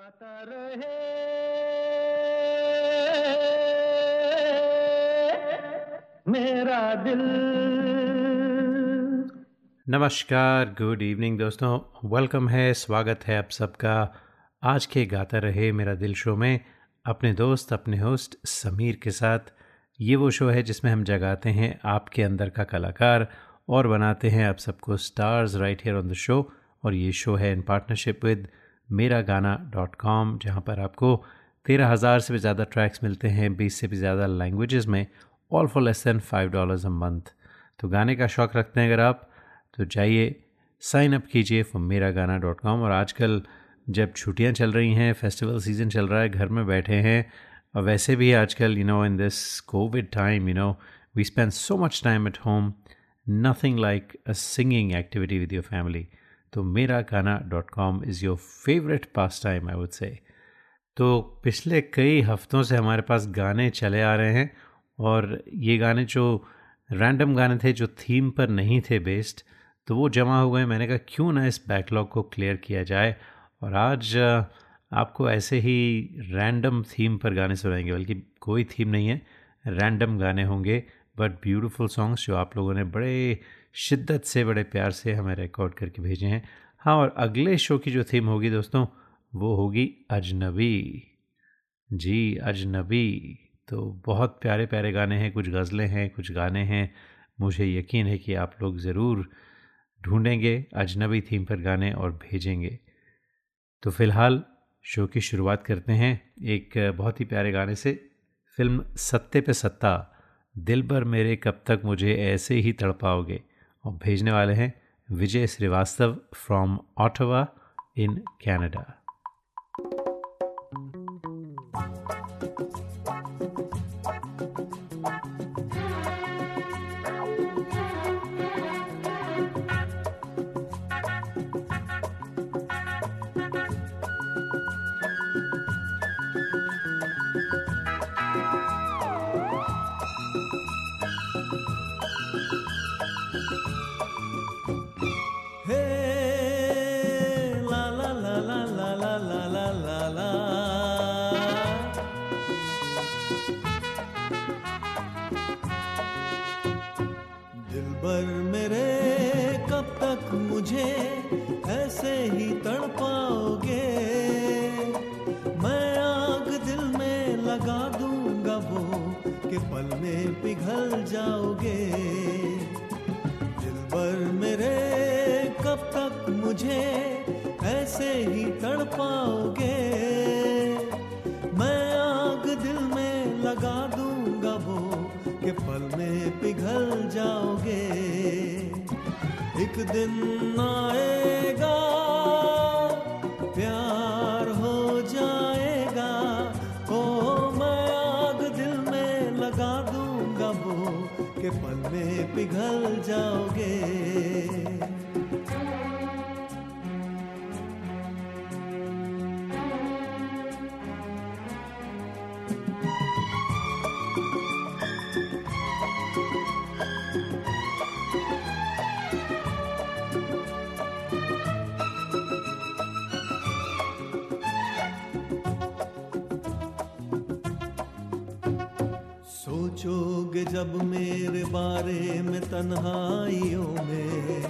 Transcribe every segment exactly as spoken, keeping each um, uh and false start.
गाता रहे मेरा दिल। नमस्कार, गुड इवनिंग दोस्तों, वेलकम है, स्वागत है आप सबका आज के गाता रहे मेरा दिल शो में। अपने दोस्त अपने होस्ट समीर के साथ। ये वो शो है जिसमें हम जगाते हैं आपके अंदर का कलाकार और बनाते हैं आप सबको stars right here on the show. और ये शो है इन पार्टनरशिप विद मेरा गाना डॉट कॉम, जहाँ पर आपको तेरह हज़ार से भी ज़्यादा ट्रैक्स मिलते हैं बीस से भी ज़्यादा लैंग्वेजेस में, all for less than five dollars a month. तो गाने का शौक़ रखते हैं अगर आप, तो जाइए साइन अप कीजिए फॉर मेरा गाना डॉट कॉम। और आजकल जब छुट्टियाँ चल रही हैं, फेस्टिवल सीज़न चल रहा है, घर में बैठे हैं, और वैसे भी आजकल you know in this Covid time you know we spend so much time at home, nothing like a singing activity with your family. तो Mera Gaana dot com is your favourite pastime I would say. तो पिछले कई हफ्तों से हमारे पास गाने चले आ रहे हैं, और ये गाने जो रैंडम गाने थे, जो थीम पर नहीं थे बेस्ड, तो वो जमा हो गए। मैंने कहा क्यों ना इस बैकलॉग को क्लियर किया जाए, और आज आपको ऐसे ही रैंडम थीम पर गाने सुनाएंगे। बल्कि कोई थीम नहीं है, रैंडम गाने होंगे, बट ब्यूटीफुल सॉन्ग्स जो आप लोगों ने बड़े शिद्दत से बड़े प्यार से हमें रिकॉर्ड करके भेजे हैं। हाँ, और अगले शो की जो थीम होगी दोस्तों, वो होगी अजनबी। जी, अजनबी। तो बहुत प्यारे प्यारे गाने हैं, कुछ गज़लें हैं, कुछ गाने हैं। मुझे यकीन है कि आप लोग ज़रूर ढूंढेंगे अजनबी थीम पर गाने और भेजेंगे। तो फ़िलहाल शो की शुरुआत करते हैं एक बहुत ही प्यारे गाने से, फिल्म सत्ते पे सत्ता, दिल भर मेरे कब तक मुझे ऐसे ही तड़पाओगे। और भेजने वाले हैं Vijay Srivastava from Ottawa in Canada. सोचोगे जब मेरे बारे में तन्हाइयों में,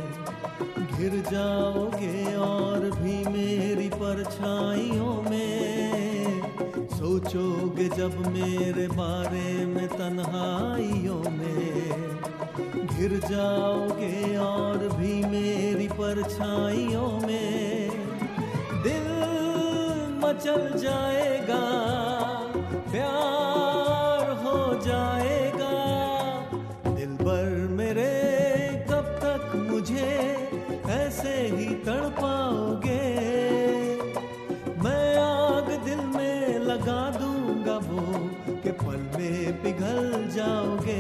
घिर जाओगे और भी मेरी परछाइयों में। सोचोगे जब मेरे बारे में तन्हाइयों में, घिर जाओगे और भी मेरी परछाइयों में। दिल मचल जाएगा, प्यार जाएगा, दिल भर मेरे कब तक मुझे ऐसे ही तड़पाओगे। मैं आग दिल में लगा दूंगा वो के पल में पिघल जाओगे।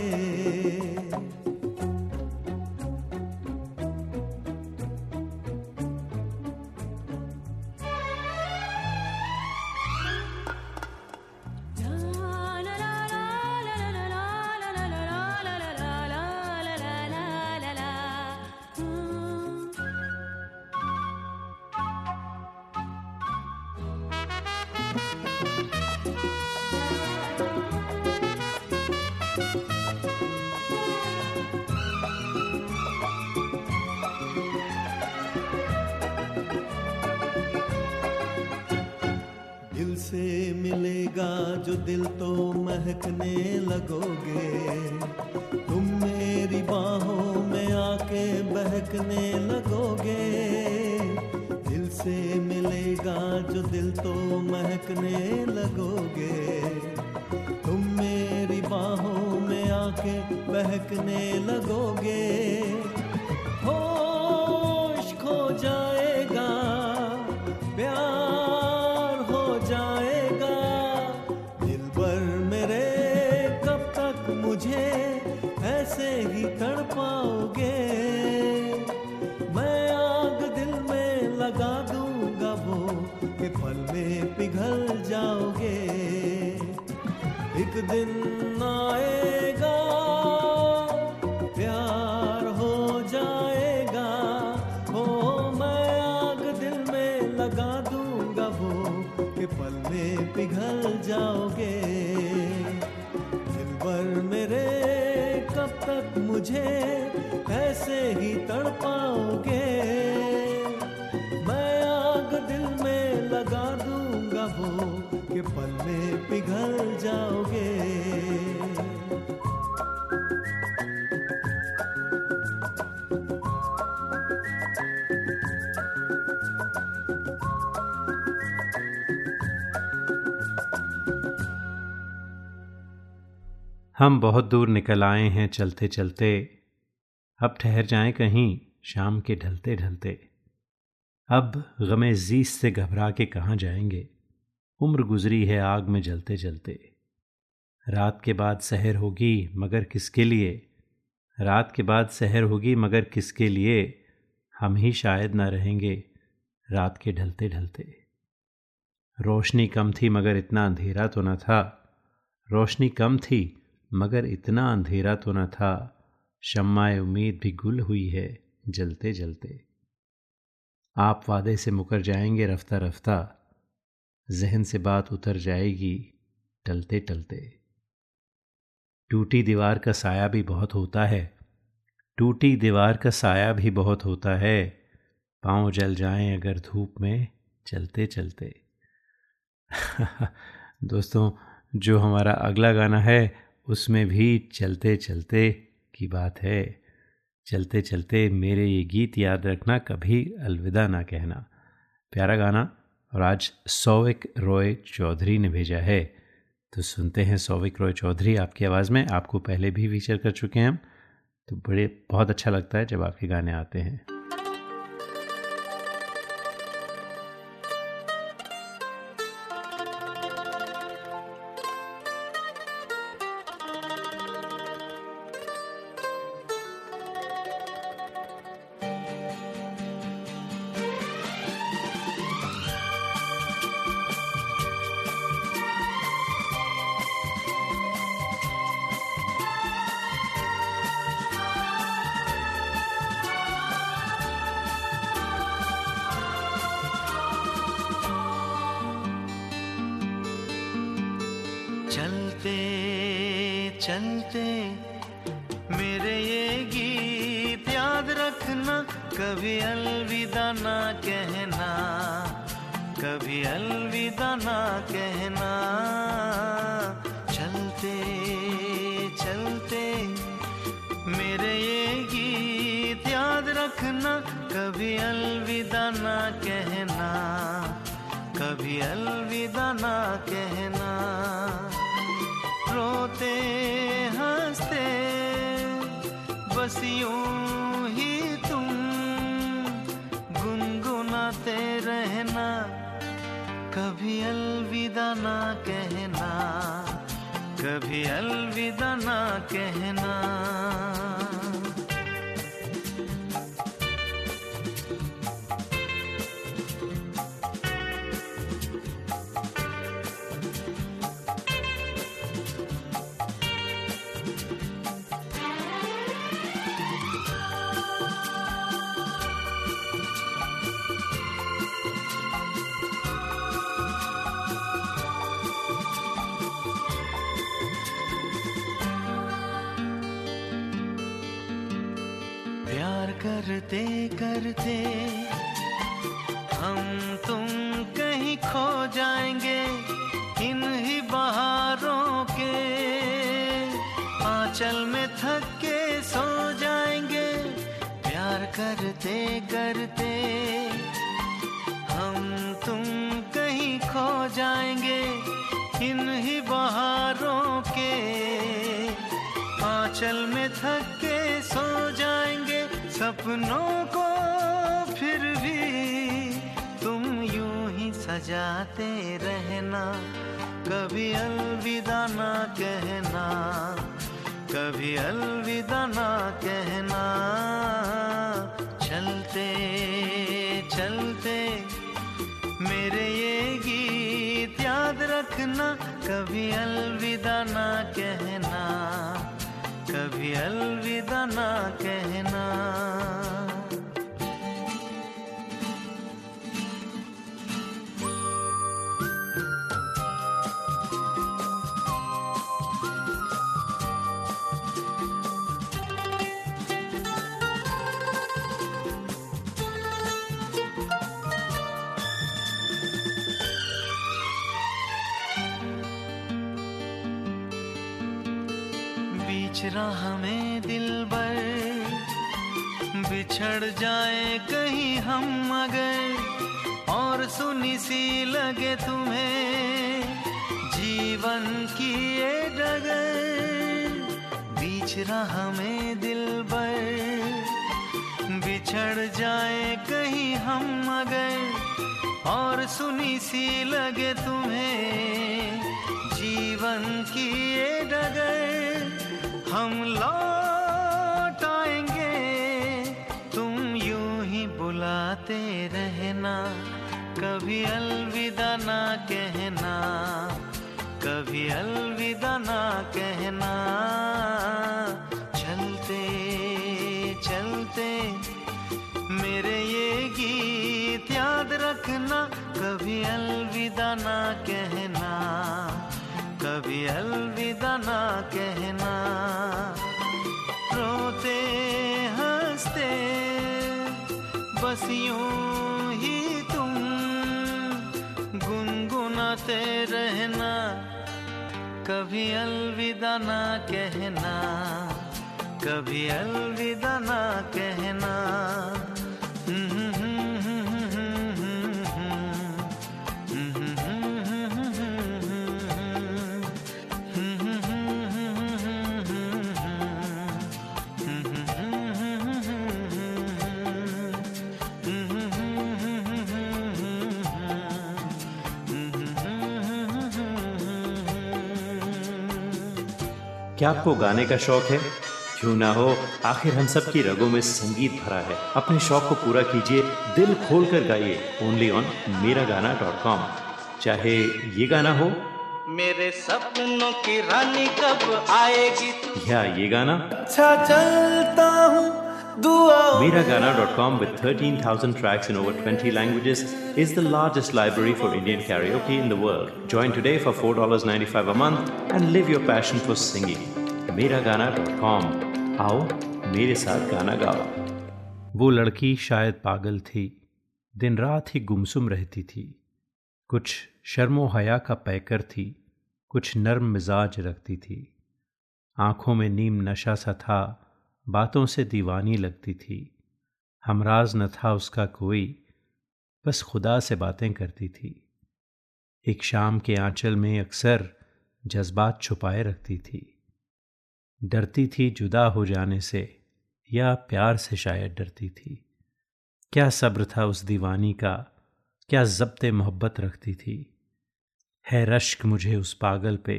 से मिलेगा जो दिल तो महकने लगोगे, तुम मेरी बाहों में आके बहकने लगोगे। दिल से मिलेगा जो दिल तो महकने लगोगे, तुम मेरी बाहों में आके बहकने लगोगे। होश खो जाएगा प्यार ऐसे ही तड़पाओगे। मैं आग दिल में लगा दूंगा वो के पल में पिघल जाओगे। एक दिन आएगा प्यार हो जाएगा, ओ मैं आग दिल में लगा दूंगा वो के पल में पिघल जाओगे। दिल भर मेरे कब तक मुझे ऐसे ही तड़पाओगे, मैं आग दिल में लगा दूंगा वो कि पल में पिघल जाओगे। हम बहुत दूर निकल आए हैं चलते चलते, अब ठहर जाएं कहीं शाम के ढलते ढलते। अब गमे जीस से घबरा के कहाँ जाएंगे, उम्र गुजरी है आग में जलते जलते। रात के बाद सहर होगी मगर किसके लिए, रात के बाद सहर होगी मगर किसके लिए, हम ही शायद ना रहेंगे रात के ढलते ढलते। रोशनी कम थी मगर इतना अंधेरा तो ना था, रोशनी कम थी मगर इतना अंधेरा तो न था। शम्माए उम्मीद भी गुल हुई है जलते जलते। आप वादे से मुकर जाएंगे रफ्ता रफ्ता, जहन से बात उतर जाएगी टलते टलते। टूटी दीवार का साया भी बहुत होता है, टूटी दीवार का साया भी बहुत होता है। पाँव जल जाएं अगर धूप में चलते चलते। दोस्तों, जो हमारा अगला गाना है उसमें भी चलते चलते की बात है। चलते चलते मेरे ये गीत याद रखना, कभी अलविदा ना कहना। प्यारा गाना, और आज सौविक रॉय चौधरी ने भेजा है, तो सुनते हैं। सौविक रॉय चौधरी आपकी आवाज़ में, आपको पहले भी फीचर कर चुके हैं हम, तो बड़े बहुत अच्छा लगता है जब आपके गाने आते हैं। करते करते हम तुम कहीं खो जाएंगे, करते करते हम तुम कहीं खो जाएंगे इन ही बहारों के आंचल में थक के सो जाएंगे सपनों को फिर भी तुम यूं ही सजाते रहना कभी अलविदा ना कहना कभी अलविदा ना कहना चलते चलते मेरे ये गीत याद रखना कभी अलविदा ना कहना कभी अलविदा ना कहना हमें दिल भर बिछड़ जाए कहीं हम अगर और सुनी सी लगे तुम्हें जीवन की ये डगर बीच राह में दिल भर बिछड़ जाए कहीं हम अगर और सुनी सी लगे तुम्हें जीवन की ये डगर हम लौट आएंगे तुम यूं ही बुलाते रहना कभी अलविदा ना कहना कभी अलविदा ना कहना चलते चलते मेरे ये गीत याद रखना कभी अलविदा ना कहना कभी अलविदा ना कहना रोते हंसते बस यूं ही तुम गुनगुनाते रहना कभी अलविदा ना कहना कभी अलविदा ना कहना क्या आपको गाने का शौक है? क्यों ना हो, आखिर हम सब की रगों में संगीत भरा है। अपने शौक को पूरा कीजिए, दिल खोल कर गाइए, ओनली ऑन मेरा गाना डॉट कॉम। चाहे ये गाना हो मेरे सपनों की रानी कब आएगी, या ये गाना अच्छा चलता हूँ Mera Gana dot com with thirteen thousand tracks in over twenty languages is the largest library for Indian karaoke in the world. Join today for four dollars and ninety-five cents a month and live your passion for singing. Mera Gana dot com आओ मेरे साथ गाना गाओ। वो लड़की शायद पागल थी, दिन रात ही गुमसुम रहती थी, कुछ शर्मो हया का पैकर थी, कुछ नर्म मिजाज रखती थी, आँखों में नीम नशा सा था, बातों से दीवानी लगती थी, हमराज न था उसका कोई, बस खुदा से बातें करती थी, एक शाम के आंचल में अक्सर जज्बात छुपाए रखती थी, डरती थी जुदा हो जाने से, या प्यार से शायद डरती थी, क्या सब्र था उस दीवानी का, क्या ज़ब्ते मोहब्बत रखती थी, है रश्क मुझे उस पागल पे,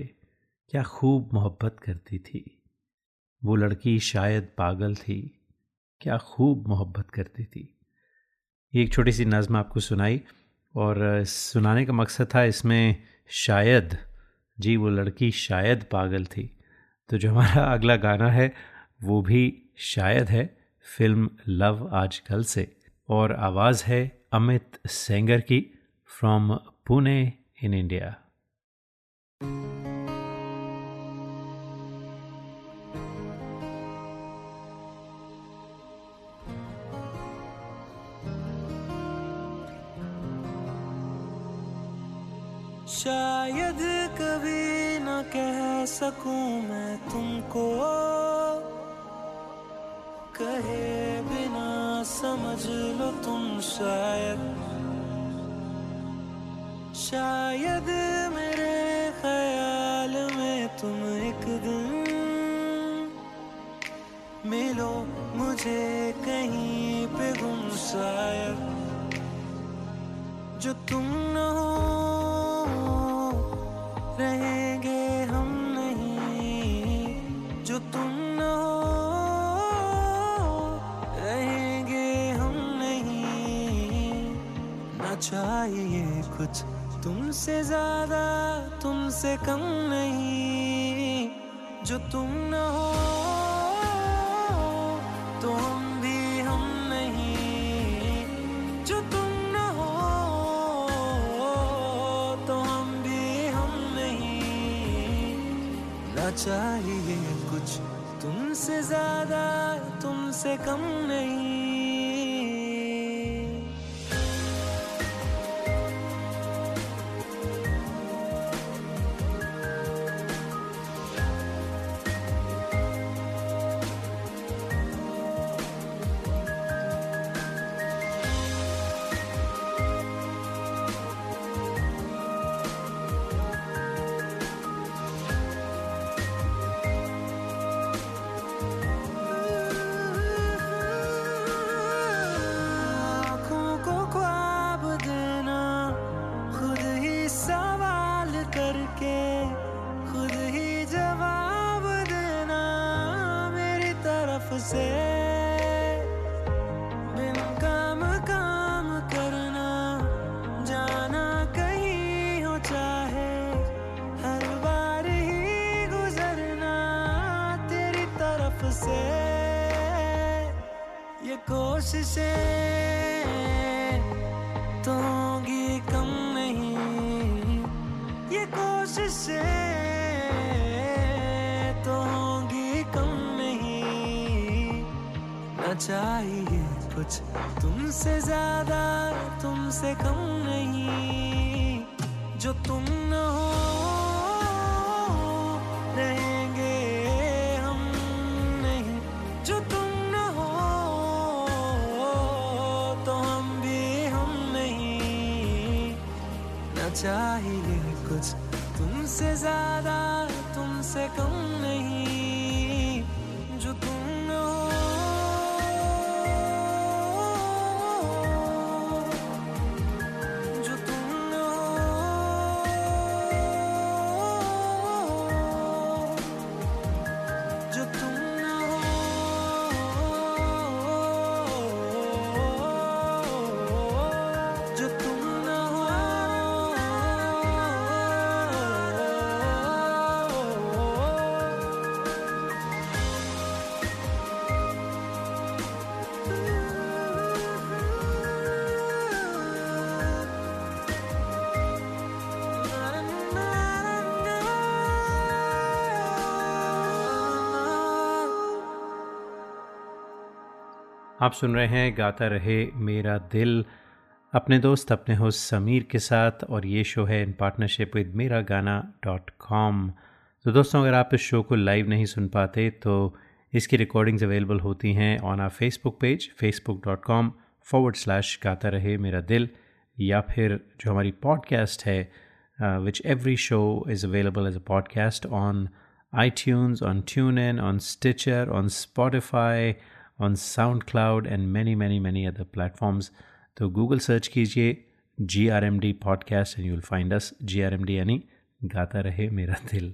क्या खूब मोहब्बत करती थी। वो लड़की शायद पागल थी, क्या खूब मोहब्बत करती थी। एक छोटी सी नज़्म आपको सुनाई, और सुनाने का मकसद था इसमें शायद, जी वो लड़की शायद पागल थी। तो जो हमारा अगला गाना है वो भी शायद है, फिल्म लव आजकल से, और आवाज़ है अमित सेंगर की, फ्रॉम पुणे इन इंडिया। शायद कभी न कह सकूं मैं तुमको, कहे बिना समझ लो तुम शायद शायद मेरे ख्याल में तुम एक दिन मिलो मुझे कहीं पे गुम शायद जो तुम न हो रहेंगे हम नहीं जो तुम न हो रहेंगे हम नहीं ना चाहिए कुछ तुमसे ज्यादा तुमसे कम नहीं जो तुम न हो तो हम भी हम नहीं जो तुम न हो तो हम भी हम नहीं ना चाहिए कुछ तुमसे ज्यादा तुमसे कम नहीं से बिन काम काम करना जाना कहीं हो चाहे हर बार ही गुजरना तेरी तरफ से ये कोशिशें तो होंगी कम नहीं ये कोशिशें तो होंगी कम नहीं ना चाहिए कुछ तुमसे ज्यादा तुमसे कम नहीं जो तुम न हो रहेंगे हम नहीं जो तुम न हो तो हम भी हम नहीं ना चाहिए कुछ तुमसे ज्यादा तुमसे कम नहीं जो तुम न हो आप सुन रहे हैं गाता रहे मेरा दिल अपने दोस्त अपने होस्ट समीर के साथ, और ये शो है इन पार्टनरशिप विद मेरा गाना डॉट कॉम। तो दोस्तों, अगर आप इस शो को लाइव नहीं सुन पाते तो इसकी रिकॉर्डिंग्स अवेलेबल होती हैं on our Facebook page Facebook dot com forward slash Gaata Rahe Mera Dil, या फिर जो हमारी पॉडकास्ट है which every show is available as a podcast on iTunes, on TuneIn, on Stitcher, on Spotify, on SoundCloud and many, many, many other platforms. तो Google search कीजिए G R M D podcast and you'll find us. G R M D यानी गाता रहे मेरा दिल।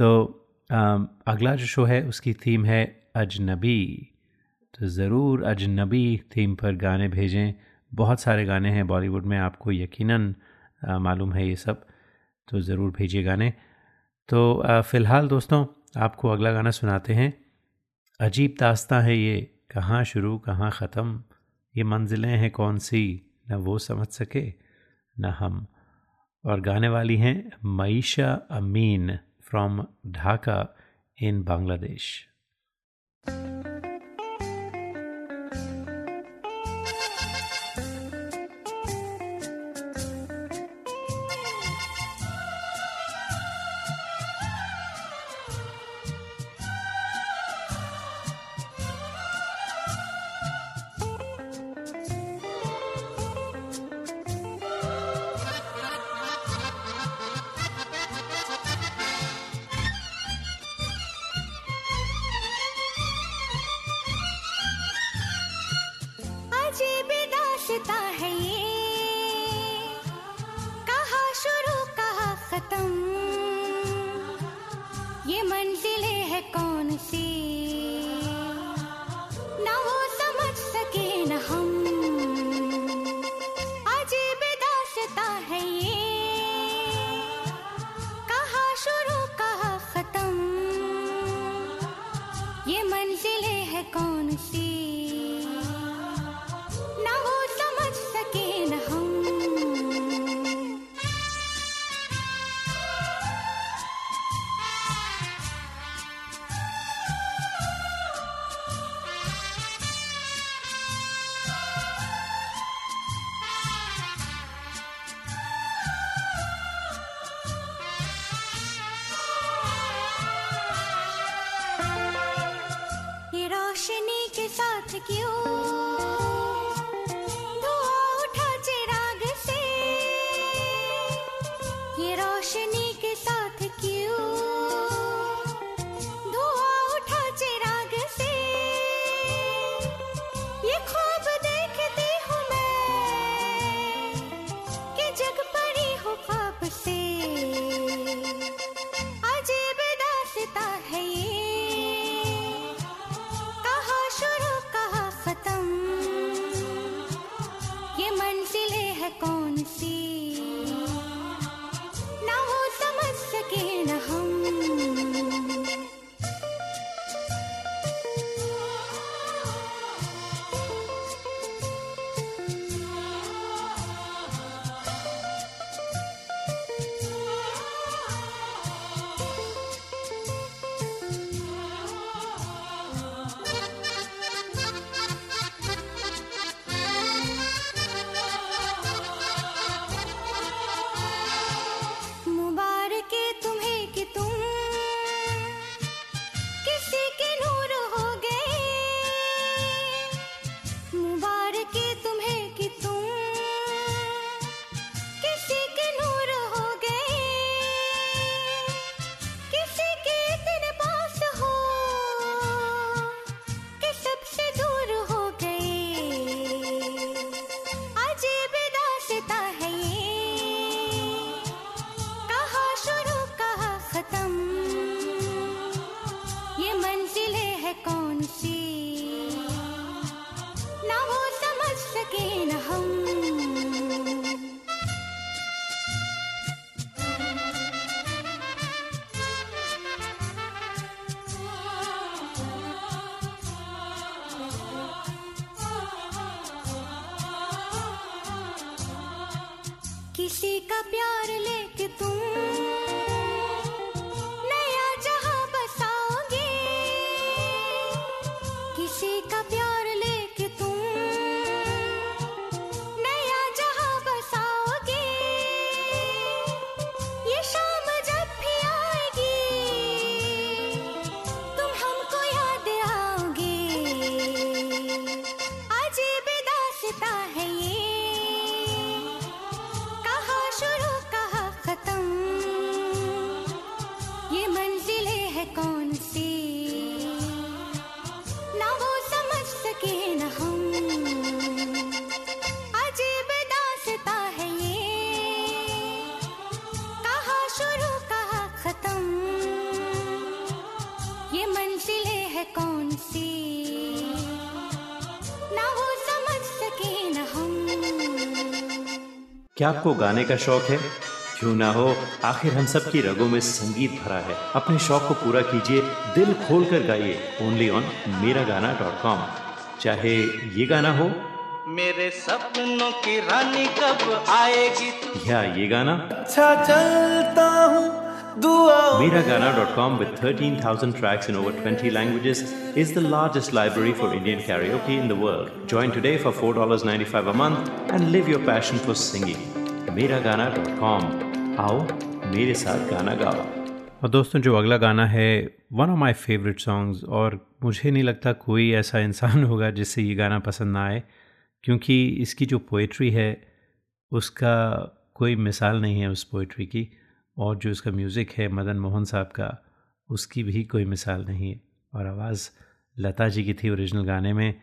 तो अगला जो show है उसकी थीम है अजनबी, तो ज़रूर अजनबी थीम पर गाने भेजें। बहुत सारे गाने हैं बॉलीवुड में, आपको यकीनन मालूम है ये सब, तो ज़रूर भेजिए गाने। तो फ़िलहाल दोस्तों आपको अगला गाना सुनाते हैं। अजीब दास्तां है ये, कहाँ शुरू कहाँ ख़त्म, ये मंजिलें हैं कौन सी न वो समझ सके न हम। और गाने वाली हैं माईशा अमीन फ्रॉम ढाका इन बांग्लादेश। क्या आपको गाने का शौक है? क्यों ना हो, आखिर हम सब की रगों में संगीत भरा है। अपने शौक को पूरा कीजिए, दिल खोलकर गाइए, ओनली ऑन मेरा गाना डॉट कॉम। चाहे ये गाना हो मेरे सपनों की रानी कब आएगी, या ये गाना अच्छा चलता हूँ दुआ। Mera Gaana dot com with thirteen thousand tracks in over twenty languages is the largest library for Indian karaoke in the world. Join today for four dollars ninety-five a month and live your passion for singing. मेरा Gaana dot com. आओ मेरे साथ गाना गाओ। और दोस्तों, जो अगला गाना है one of my favourite songs, और मुझे नहीं लगता कोई ऐसा इंसान होगा जिससे ये गाना पसंद ना आए, क्योंकि इसकी जो पोइट्री है उसका कोई मिसाल नहीं है उस पोइट्री की, और जो इसका म्यूज़िक है मदन मोहन साहब का, उसकी भी कोई मिसाल नहीं है। और आवाज़ लता जी की थी ओरिजिनल गाने में,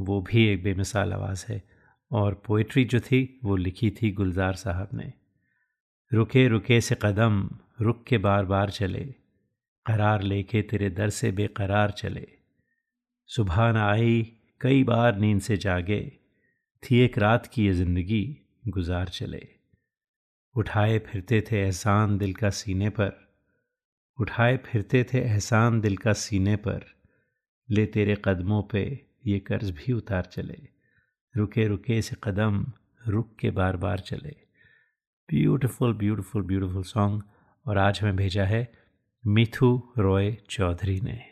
वो भी एक बेमिसाल आवाज़ है, और पोइट्री जो थी वो लिखी थी गुलजार साहब ने। रुके रुके से कदम रुक के बार बार चले, करार लेके तेरे दर से बेकरार चले, सुबह न आई कई बार नींद से जागे, थी एक रात की ये ज़िंदगी गुजार चले, उठाए फिरते थे एहसान दिल का सीने पर, उठाए फिरते थे एहसान दिल का सीने पर, ले तेरे कदमों पे ये कर्ज भी उतार चले, रुके रुके से कदम रुक के बार बार चले। ब्यूटीफुल ब्यूटीफुल ब्यूटीफुल सॉन्ग, और आज हमें भेजा है मिथु रॉय चौधरी ने।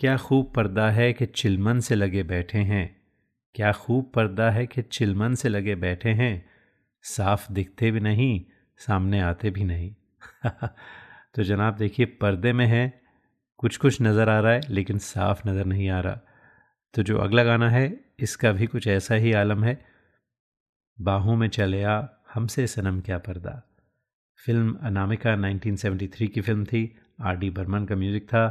क्या खूब पर्दा है कि चिलमन से लगे बैठे हैं, क्या खूब पर्दा है कि चिलमन से लगे बैठे हैं, साफ दिखते भी नहीं सामने आते भी नहीं। तो जनाब देखिए, पर्दे में है कुछ कुछ नज़र आ रहा है लेकिन साफ नज़र नहीं आ रहा। तो जो अगला गाना है इसका भी कुछ ऐसा ही आलम है। बाहों में चले आ हमसे सनम क्या पर्दा, film Anamika nineteen seventy three की फिल्म थी, आर डी बर्मन का म्यूज़िक था,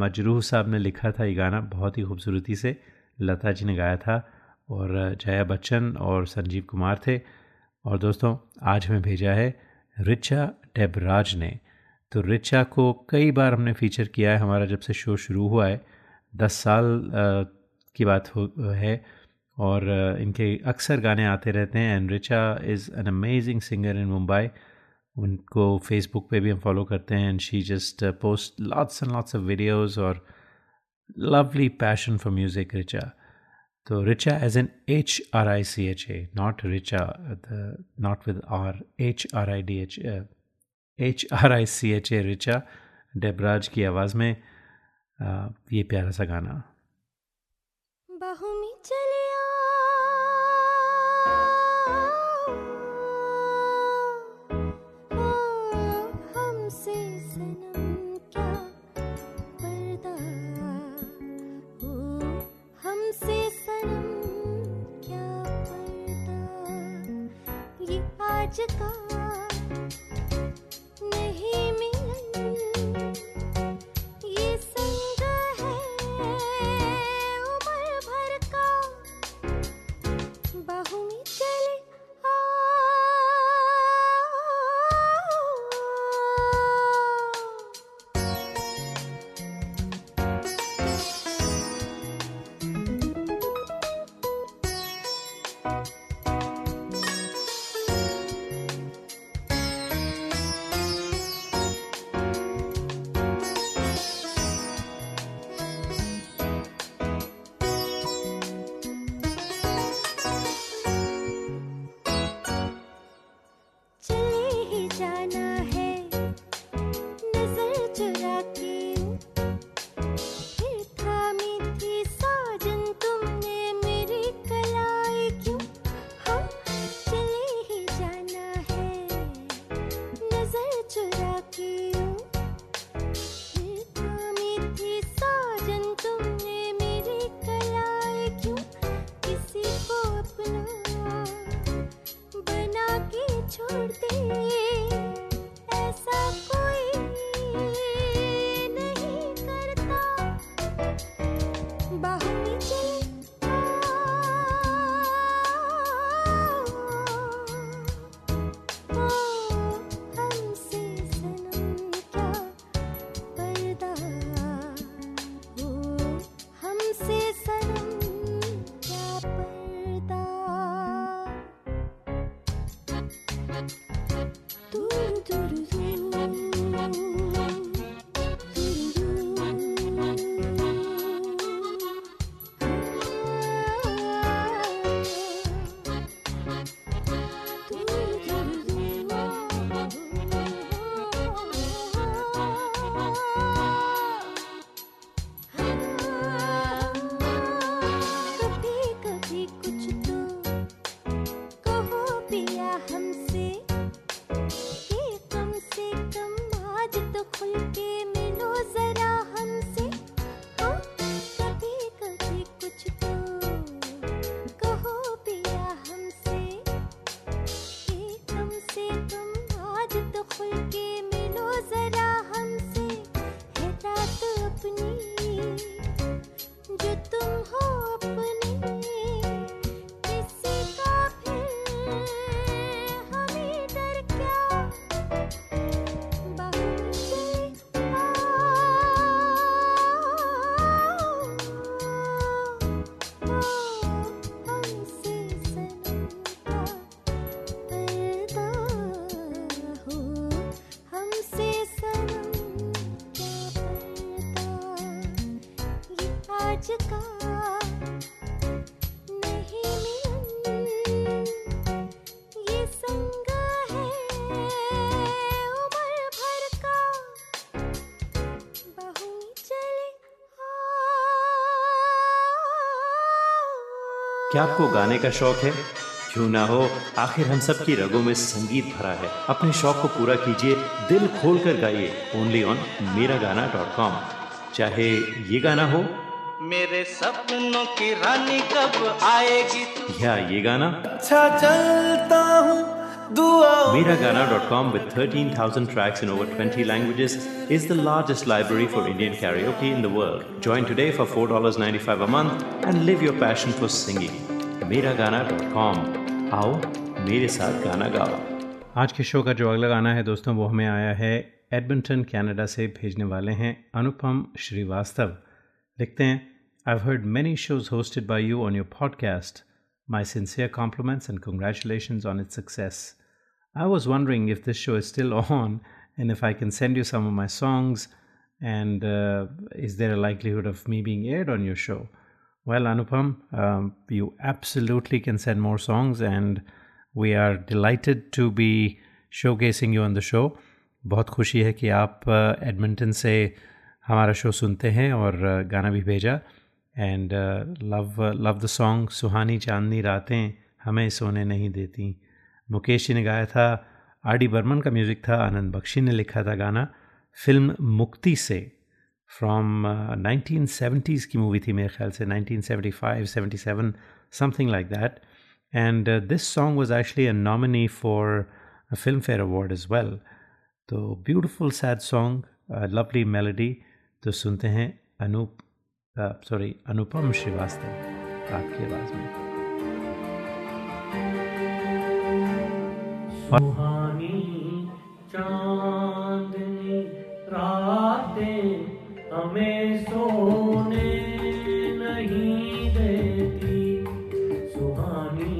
मजरूह साहब ने लिखा था ये गाना, बहुत ही खूबसूरती से लता जी ने गाया था और जया बच्चन और संजीव कुमार थे। और दोस्तों आज हमें भेजा है रिचा डेबराज ने। तो रिचा को कई बार हमने फ़ीचर किया है, हमारा जब से शो शुरू हुआ है दस साल की बात हो है और इनके अक्सर गाने आते रहते हैं। And Richa is an amazing singer in Mumbai. उनको फेसबुक पे भी हम फॉलो करते हैं and she just post lots and lots of videos और lovely passion for music Richa. तो Richa as in H R I C H A, not Richa not with R, H R I D H H R I C H A, Richa Debraj की आवाज़ में uh, ये प्यारा सा गाना। आज का नहीं मिलन ये संग है उम्र भर का, बाहों में चले आओ। क्या आपको गाने का शौक है? क्यों ना हो, आखिर हम सब की रगों में संगीत भरा है। अपने शौक को पूरा कीजिए, दिल खोल कर गाइए, ओनली ऑन मेरा गाना डॉट कॉम। चाहे ये गाना हो मेरे सपनों की रानी कब आएगी, या ये गाना अच्छा चलता हूँ Mera Gaana dot com with thirteen thousand tracks in over twenty languages is the largest library for Indian karaoke in the world. Join today for four dollars and ninety-five cents a month and live your passion for singing. मेरा Gaana dot com. आओ मेरे साथ गाना गाओ। आज के show का जो अगला गाना है दोस्तों, वो हमें आया है एडमंटन कनाडा से भेजने वाले हैं अनुपम श्रीवास्तव। लिखते हैं, I've heard many shows hosted by you on your podcast. My sincere compliments and congratulations on its success. I was wondering if this show is still on and if I can send you some of my songs and uh, is there a likelihood of me being aired on your show? Well, Anupam, um, you absolutely can send more songs and we are delighted to be showcasing you on the show. बहुत खुशी है कि आप Edmonton से हमारा show सुनते हैं और गाना भी भेजा। And uh, love uh, love the song सुहानी चांदनी रातें हमें सोने नहीं देती। मुकेश जी ने गाया था, आर डी बर्मन का म्यूज़िक था, आनंद बख्शी ने लिखा था गाना। फिल्म मुक्ति से फ्रॉम नाइनटीन सेवेंटीज़ की मूवी थी, मेरे ख्याल से nineteen seventy five seventy seven something like that. And this song was actually a nominee for Filmfare award as well. तो beautiful sad song, lovely melody. तो सुनते हैं अनूप सॉरी uh, अनुपम श्रीवास्तव आपकी आवाज में। सुहानी चांदनी रातें हमें सोने नहीं देती, सुहानी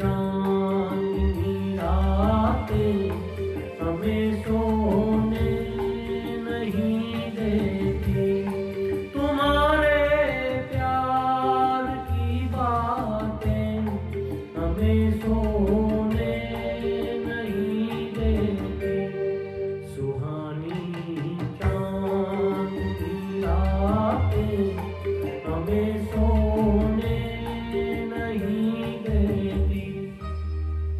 चांदनी रातें हमें सोने नहीं देती, हमें सोने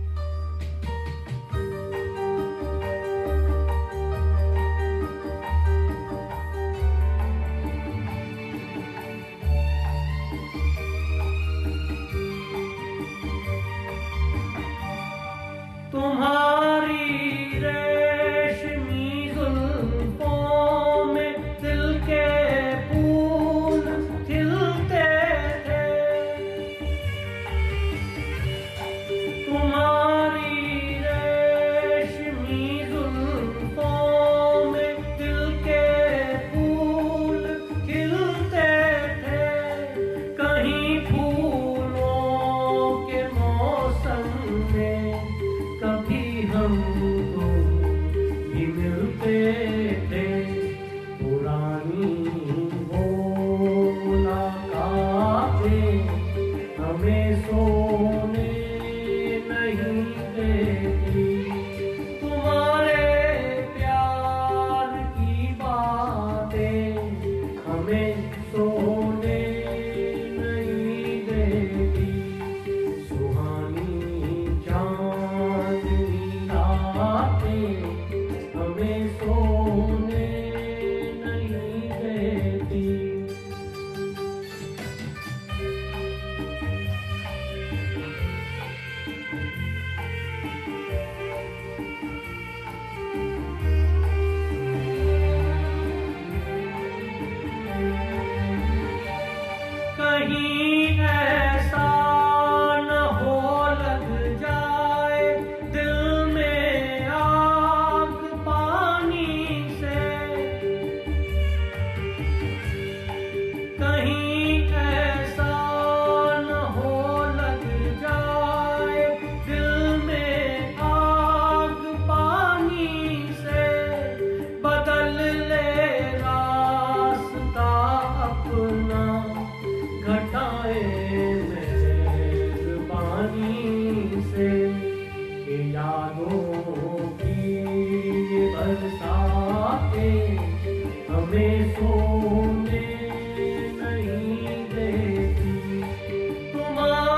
नहीं देती, तुम्हारे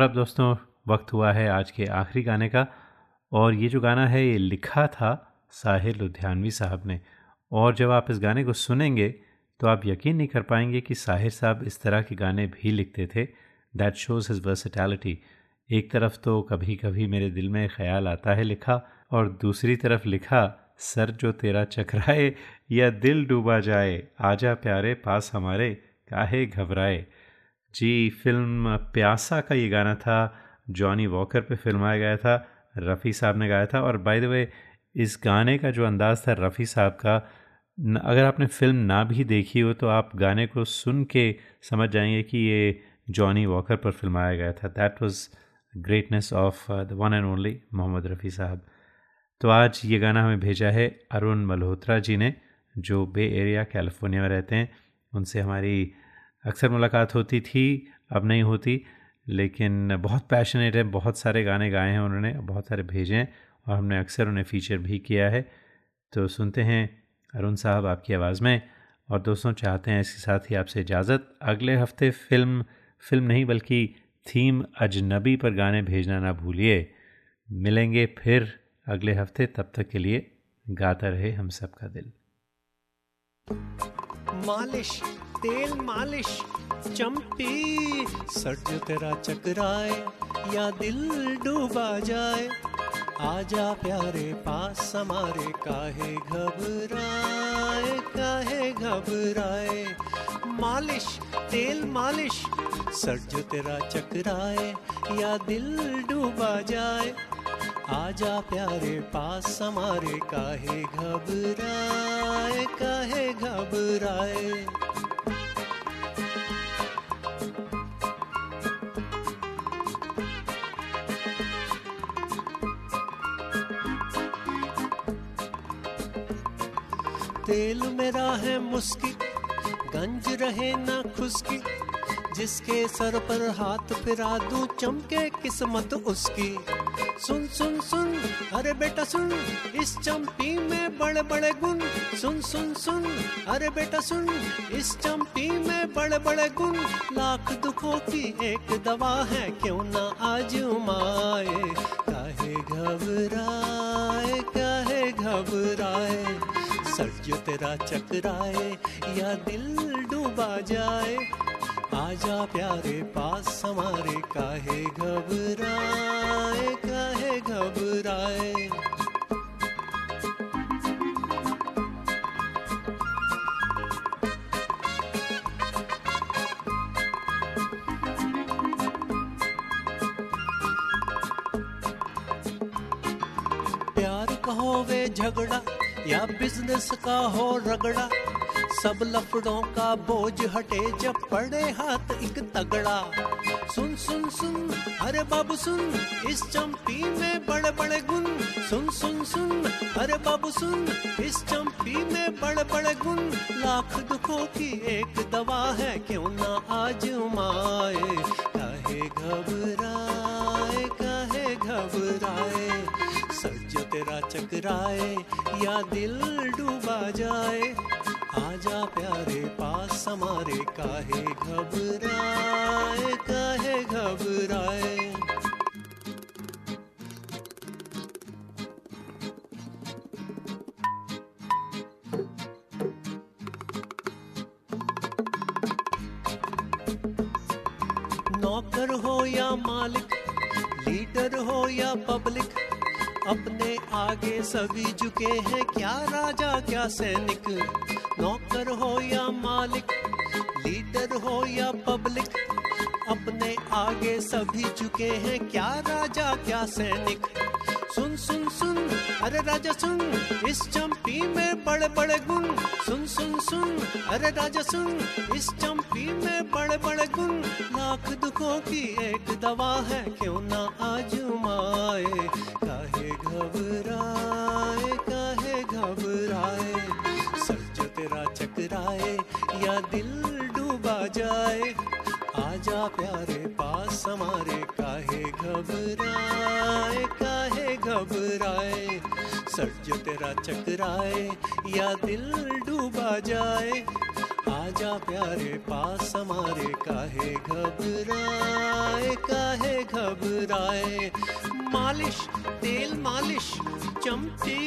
और अब दोस्तों वक्त हुआ है आज के आखिरी गाने का, और ये जो गाना है ये लिखा था साहिर लुधियानवी साहब ने। और जब आप इस गाने को सुनेंगे तो आप यकीन नहीं कर पाएंगे कि साहिर साहब इस तरह के गाने भी लिखते थे। That shows his versatility. एक तरफ तो कभी कभी मेरे दिल में ख्याल आता है लिखा, और दूसरी तरफ लिखा सर जो तेरा चकराए या दिल डूबा जाए, आजा प्यारे पास हमारे काहे घबराए। जी, फिल्म प्यासा का ये गाना था, जॉनी वॉकर पे फिल्माया गया था, रफ़ी साहब ने गाया था। और बाय द वे इस गाने का जो अंदाज़ था रफ़ी साहब का, अगर आपने फ़िल्म ना भी देखी हो तो आप गाने को सुन के समझ जाएंगे कि ये जॉनी वॉकर पर फिल्माया गया था। That was greatness of the one and only Mohammed Rafi Sahab. तो आज ये गाना हमें भेजा है अरुण मल्होत्रा जी ने, जो बे एरिया कैलिफोर्निया में रहते हैं। उनसे हमारी अक्सर मुलाकात होती थी, अब नहीं होती, लेकिन बहुत पैशनेट है, बहुत सारे गाने गाए हैं उन्होंने, बहुत सारे भेजे हैं, और हमने अक्सर उन्हें फ़ीचर भी किया है। तो सुनते हैं अरुण साहब आपकी आवाज़ में। और दोस्तों चाहते हैं इसके साथ ही आपसे इजाज़त। अगले हफ्ते फ़िल्म फ़िल्म नहीं बल्कि थीम अजनबी पर गाने भेजना ना भूलिए। मिलेंगे फिर अगले हफ्ते, तब तक के लिए गाता रहे हम सब का दिल। मालिश तेल मालिश चम्पी, सट तेरा चकराए या दिल डूबा जाए, आजा प्यारे पास हमारे काहे घबराए काहे घबराए। मालिश तेल मालिश सट तेरा चकराए या दिल डूबा जाए, आजा प्यारे पास हमारे काहे घबराए काहे घबराए। तेल मेरा है मुस्की, गंज रहे ना खुस्की, जिसके सर पर हाथ फिरा दूं चमके किस्मत उसकी। सुन सुन सुन अरे बेटा सुन, इस चम्पी में बड़े बड़े गुण। सुन सुन सुन अरे बेटा सुन, इस चम्पी में बड़े बड़े गुण। लाख दुखों की एक दवा है क्यों ना आजमाए, काहे घबराए काहे घबराए। सर जो तेरा चकराए या दिल डूबा जाए, आजा प्यारे पास हमारे काहे घबराए काहे घबराए। प्यार कहो वे झगड़ा या बिजनेस का हो रगड़ा, सब लफड़ों का बोझ हटे जब पड़े हाथ एक तगड़ा। सुन सुन सुन अरे बाबू सुन, इस चम्पी में बड़े बड़े गुण। सुन सुन सुन अरे बाबू सुन, इस चम्पी में बड़े बड़े गुण। लाख दुखों की एक दवा है क्यों ना आजमाए, काहे घबराए काहे घबराए। सर जो तेरा चकराए या दिल डूबा जाए, आजा प्यारे पास हमारे काहे घबराए काहे घबराए। नौकर हो या मालिक, लीडर हो या पब्लिक, अपने आगे सभी झुके हैं क्या राजा क्या सैनिक। नौकर हो या मालिक, लीडर हो या पब्लिक, अपने आगे सभी झुके हैं क्या राजा क्या सैनिक। सुन सुन सुन अरे राजा सुन, इस चम्पी में बड़े बड़े गुण। सुन सुन सुन अरे राजा सुन, इस चम्पी में बड़े बड़े गुण। लाख दुखों की एक दवा है क्यों ना आजमाए, काहे घबराए काहे घबराए। सर जो तेरा चकराए या दिल डूबा जाए, आजा प्यारे पास हमारे काहे घबराए काहे घबराए। सर जो तेरा चकराए या दिल डूबा जाए, आजा प्यारे पास हमारे, काहे घबराए काहे घबराए, मालिश तेल मालिश चमती